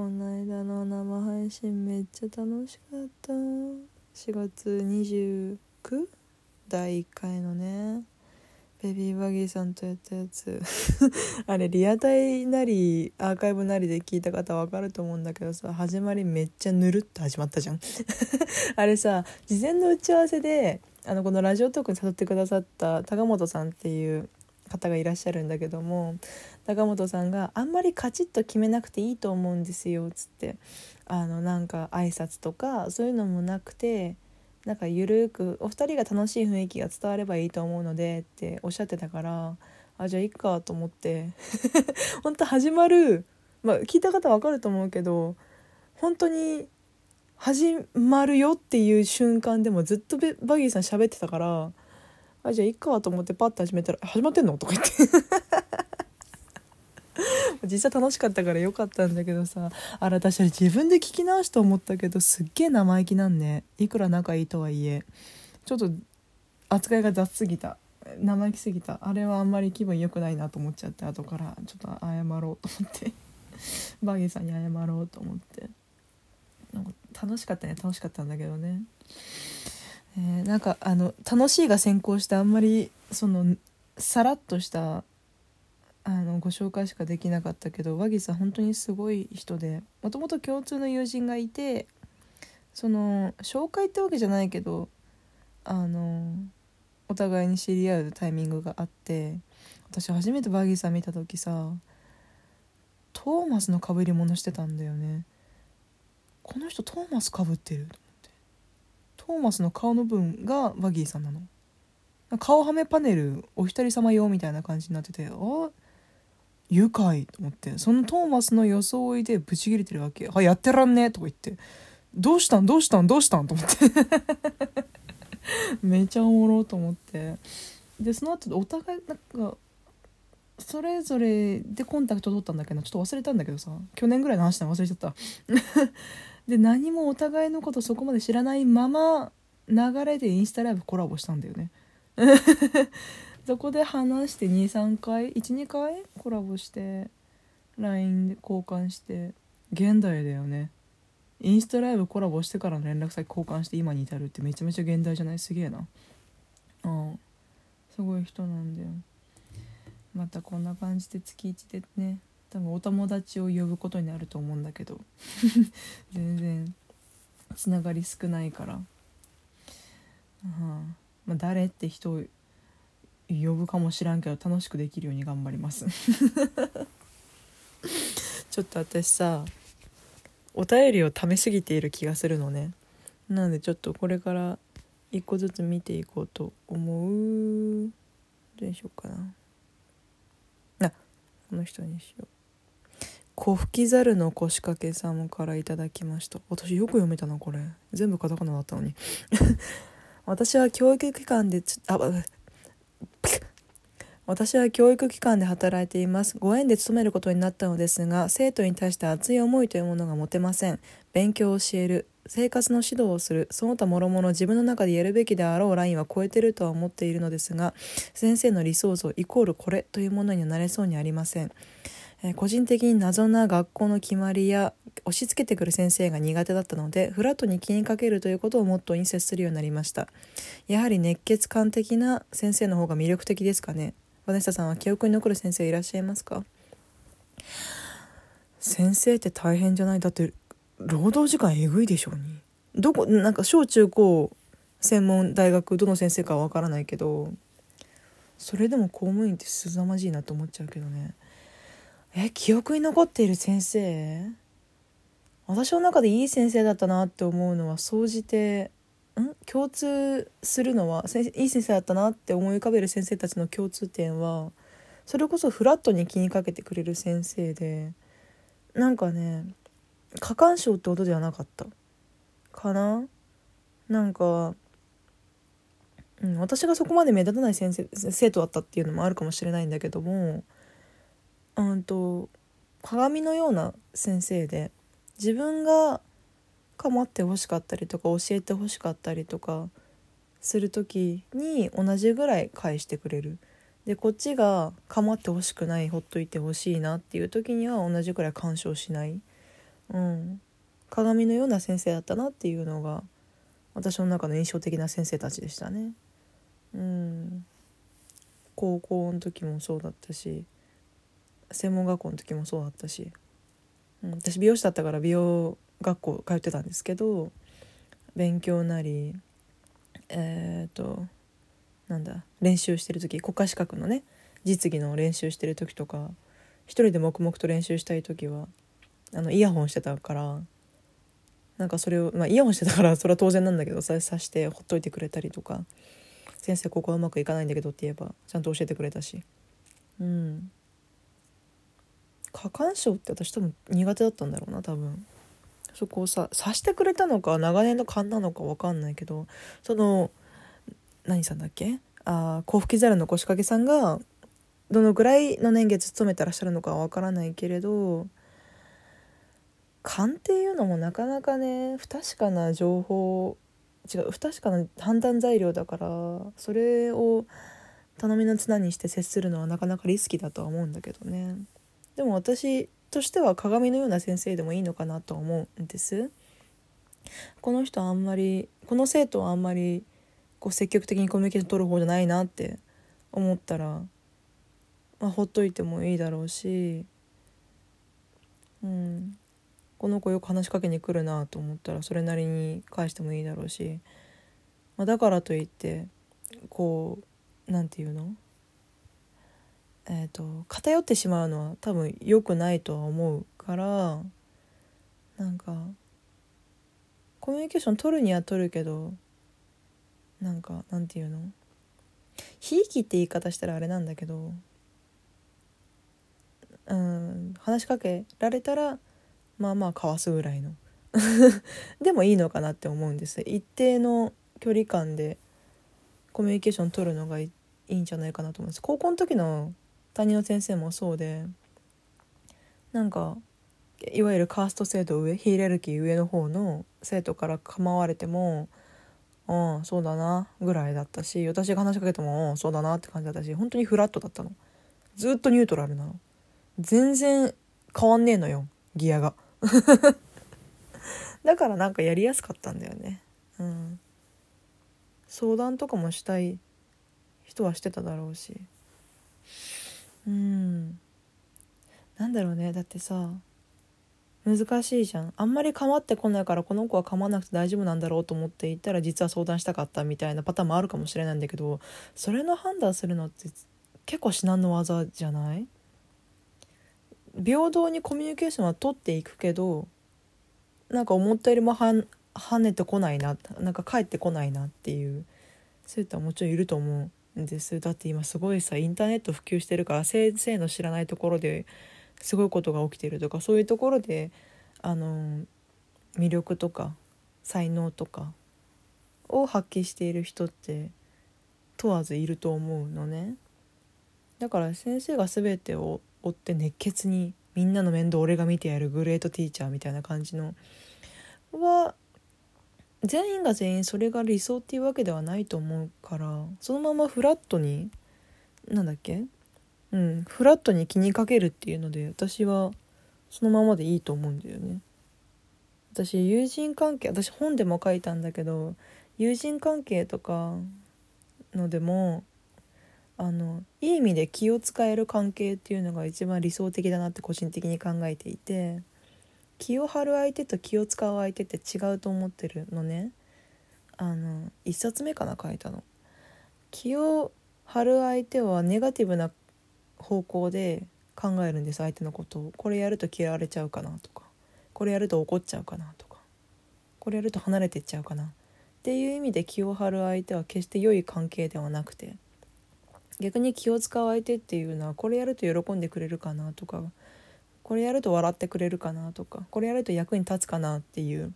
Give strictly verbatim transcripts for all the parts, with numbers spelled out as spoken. この間の生配信めっちゃ楽しかった。しがつにじゅうくにちだいいっかいのねベビーバギーさんとやったやつあれリアタイなりアーカイブなりで聞いた方わかると思うんだけどさ、始まりめっちゃぬるっと始まったじゃんあれさ、事前の打ち合わせであのこのラジオトークに誘ってくださった高本さんっていう方がいらっしゃるんだけども、高本さんがあんまりカチッと決めなくていいと思うんですよつって、あのなんか挨拶とかそういうのもなくて、なんかゆるくお二人が楽しい雰囲気が伝わればいいと思うのでっておっしゃってたから、あじゃあいっかと思って本当始まる、まあ、聞いた方わかると思うけど本当に始まるよっていう瞬間でもずっとバギーさん喋ってたから、あじゃあいっかと思ってパッと始めたら始まってんのとか言って実際楽しかったからよかったんだけどさ、あれ私自分で聞き直しと思ったけどすっげえ生意気なんね。いくら仲いいとはいえちょっと扱いが雑すぎた、生意気すぎた。あれはあんまり気分良くないなと思っちゃって、後からちょっと謝ろうと思ってバギーさんに謝ろうと思って、なんか楽しかったね、楽しかったんだけどね、えー、なんかあの楽しいが先行してあんまりそのさらっとしたあのご紹介しかできなかったけど、和木さん本当にすごい人で、もともと共通の友人がいて、その紹介ってわけじゃないけどあのお互いに知り合うタイミングがあって、私初めて和木さん見た時さトーマスの被り物してたんだよね。この人トーマス被ってると思って、トーマスの顔の分が和木さんなの、顔はめパネルお一人様用みたいな感じになってて、お愉快と思って、そのトーマスの装いでブチ切れてるわけ。あやってらんねえとか言って、どうしたんどうしたんどうしたんと思ってめちゃおもろと思って、でその後お互いなんかそれぞれでコンタクト取ったんだけど、ちょっと忘れたんだけどさ、去年ぐらいの話したの忘れちゃったで何もお互いのことそこまで知らないまま流れでインスタライブコラボしたんだよねそこで話して にさんかい いちにかいコラボして ライン で交換して、現代だよね。インスタライブコラボしてからの連絡先交換して今に至るってめちゃめちゃ現代じゃない？すげえな。ああすごい人なんだよ。またこんな感じで月いちでね多分お友達を呼ぶことになると思うんだけど全然つながり少ないから、はあまあ、誰って人を呼ぶかもしらんけど楽しくできるように頑張りますちょっと私さお便りをためすぎている気がするのね。なのでちょっとこれから一個ずつ見ていこうと思う。どうしようかなあ、この人にしよう。小吹き猿の腰掛けさんからいただきました。私よく読めたな、これ全部カタカナだったのに私は教育機関でつあ私は教育機関で働いています。ご縁で勤めることになったのですが、生徒に対して熱い思いというものが持てません。勉強を教える、生活の指導をする、その他もろもろ自分の中でやるべきであろうラインは超えているとは思っているのですが、先生の理想像イコールこれというものにはなれそうにありません。えー、個人的に謎な学校の決まりや押し付けてくる先生が苦手だったので、フラットに気にかけるということをモットーに接するようになりました。やはり熱血感的な先生の方が魅力的ですかね。バネッサさんは記憶に残る先生いらっしゃいますか？先生って大変じゃない？だって労働時間えぐいでしょうに。どこなんか小中高専門大学どの先生かはわからないけど、それでも公務員ってすさまじいなと思っちゃうけどね。え記憶に残っている先生、私の中でいい先生だったなって思うのは総じてん共通するのは、いい先生だったなって思い浮かべる先生たちの共通点はそれこそフラットに気にかけてくれる先生で、なんかね過干渉ってことではなかったかな。なんか、うん、私がそこまで目立たない先生生徒だったっていうのもあるかもしれないんだけども、うんと鏡のような先生で、自分が構ってほしかったりとか教えてほしかったりとかする時に同じぐらい返してくれる。でこっちが構ってほしくない、ほっといてほしいなっていう時には同じぐらい干渉しない。うん、鏡のような先生だったなっていうのが私の中の印象的な先生たちでしたね。うん、高校の時もそうだったし、専門学校の時もそうだったし、うん、私美容師だったから美容学校通ってたんですけど、勉強なりえっとなんだ練習してる時、国家資格のね実技の練習してる時とか、一人で黙々と練習したい時はあのイヤホンしてたから、なんかそれを、まあ、イヤホンしてたからそれは当然なんだけど、さしてほっといてくれたりとか、先生ここはうまくいかないんだけどって言えばちゃんと教えてくれたし、うん、過干渉って私多分苦手だったんだろうな、多分そこをささしてくれたのか長年の勘なのか分かんないけど、その何さんだっけ、あ甲府ざるの腰掛けさんがどのぐらいの年月勤めてらっしゃるのかは分からないけれど、勘っていうのもなかなかね不確かな情報違う不確かな判断材料だから、それを頼みの綱にして接するのはなかなかリスキーだとは思うんだけどね。でも私としては鏡のような先生でもいいのかなと思うんです。この人はあんまりこの生徒はあんまりこう積極的にコミュニケーション取る方じゃないなって思ったら、まあ、ほっといてもいいだろうし、うん、この子よく話しかけに来るなと思ったらそれなりに返してもいいだろうし、まあ、だからといってこうなんていうの、えーと、偏ってしまうのは多分良くないとは思うから、なんかコミュニケーション取るには取るけど、なんかなんていうの、ひいきって言い方したらあれなんだけど、うん、話しかけられたらまあまあかわすぐらいのでもいいのかなって思うんです。一定の距離感でコミュニケーション取るのがいいんじゃないかなと思うんです。高校の時の担任の先生もそうで、なんかいわゆるカースト制度上、ヒエラルキー上の方の生徒から構われても、うんそうだなぐらいだったし、私が話しかけてもうんそうだなって感じだったし、本当にフラットだったの。ずっとニュートラルなの。全然変わんねえのよギアがだからなんかやりやすかったんだよね、うん、相談とかもしたい人はしてただろうし、うんなんだろうね、だってさ難しいじゃん。あんまり構ってこないからこの子は構わなくて大丈夫なんだろうと思っていたら実は相談したかったみたいなパターンもあるかもしれないんだけど、それの判断するのって結構至難の業じゃない？平等にコミュニケーションは取っていくけど、なんか思ったよりもは跳ねてこないな、なんか返ってこないなっていう生徒はもちろんいると思うんです。だって今すごいさインターネット普及してるから、先生の知らないところですごいことが起きてるとか、そういうところであの魅力とか才能とかを発揮している人って問わずいると思うのね。だから先生が全てを追って熱血にみんなの面倒俺が見てやるグレートティーチャーみたいな感じのは、全員が全員それが理想っていうわけではないと思うから、そのままフラットになんだっけうんフラットに気にかけるっていうので、私はそのままでいいと思うんだよね。私友人関係、私本でも書いたんだけど、友人関係とかのでもあのいい意味で気を使える関係っていうのが一番理想的だなって個人的に考えていて、気を張る相手と気を使う相手って違うと思ってるのね。あのいっさつめかな書いたの。気を張る相手はネガティブな方向で考えるんです、相手のことを。これやると嫌われちゃうかなとか、これやると怒っちゃうかなとか、これやると離れていっちゃうかなっていう意味で気を張る相手は決して良い関係ではなくて、逆に気を使う相手っていうのはこれやると喜んでくれるかなとか、これやると笑ってくれるかなとか、これやると役に立つかなっていう、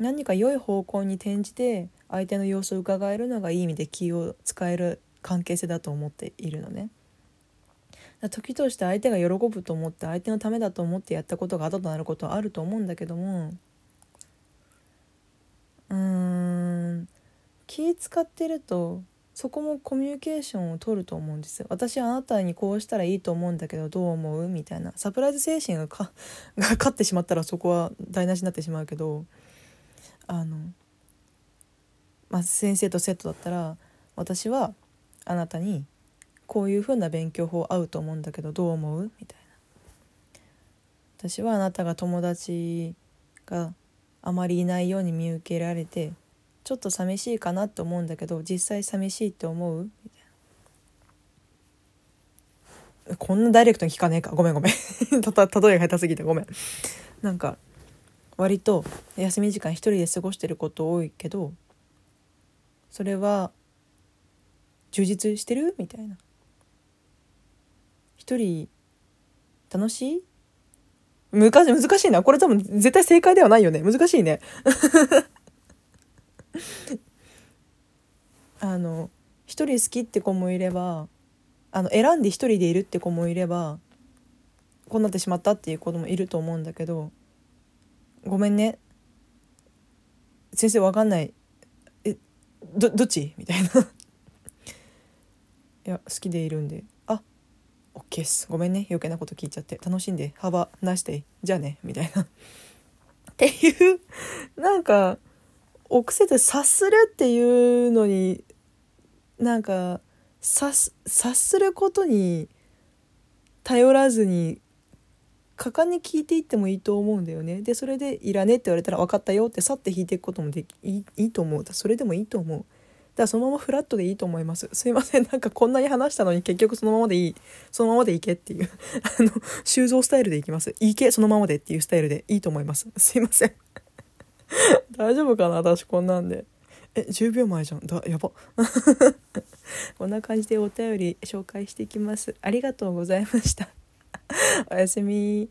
何か良い方向に転じて相手の様子を伺えるのがいい意味で気を使える関係性だと思っているのね。時として相手が喜ぶと思って、相手のためだと思ってやったことが後となることはあると思うんだけども、うーん気使ってるとそこもコミュニケーションを取ると思うんですよ。私あなたにこうしたらいいと思うんだけどどう思うみたいなサプライズ精神がかが勝ってしまったらそこは台無しになってしまうけど、あの、まあ、先生と生徒だったら私はあなたにこういう風な勉強法合うと思うんだけどどう思うみたいな、私はあなたが友達があまりいないように見受けられてちょっと寂しいかなと思うんだけど実際寂しいって思うみたいな。こんなダイレクトに聞かねえか、ごめんごめんたた例えが下手すぎてごめん。なんか割と休み時間一人で過ごしてること多いけどそれは充実してるみたいな、一人楽しい？難しい、難しいなこれ、多分絶対正解ではないよね、難しいねあの一人好きって子もいれば、あの選んで一人でいるって子もいればこうなってしまったっていう子もいると思うんだけど、ごめんね先生わかんない、え ど, どっちみたいないや好きでいるんで、あオッケーっす、ごめんね余計なこと聞いちゃって楽しんで幅なしてじゃあねみたいなっていうなんか臆せて察するっていうのに、なんか察す、察することに頼らずに果敢に聞いていってもいいと思うんだよね。でそれでいらねって言われたら分かったよってさって引いていくこともでき い, いいと思う。それでもいいと思う。だからそのままフラットでいいと思います。すいません、なんかこんなに話したのに結局そのままでいい、そのままでいけっていうあの修造スタイルでいきます。いけそのままでっていうスタイルでいいと思います。すいません大丈夫かな私こんなんで、えじゅうびょうまえじゃんだやばこんな感じでお便り紹介していきます。ありがとうございましたおやすみ。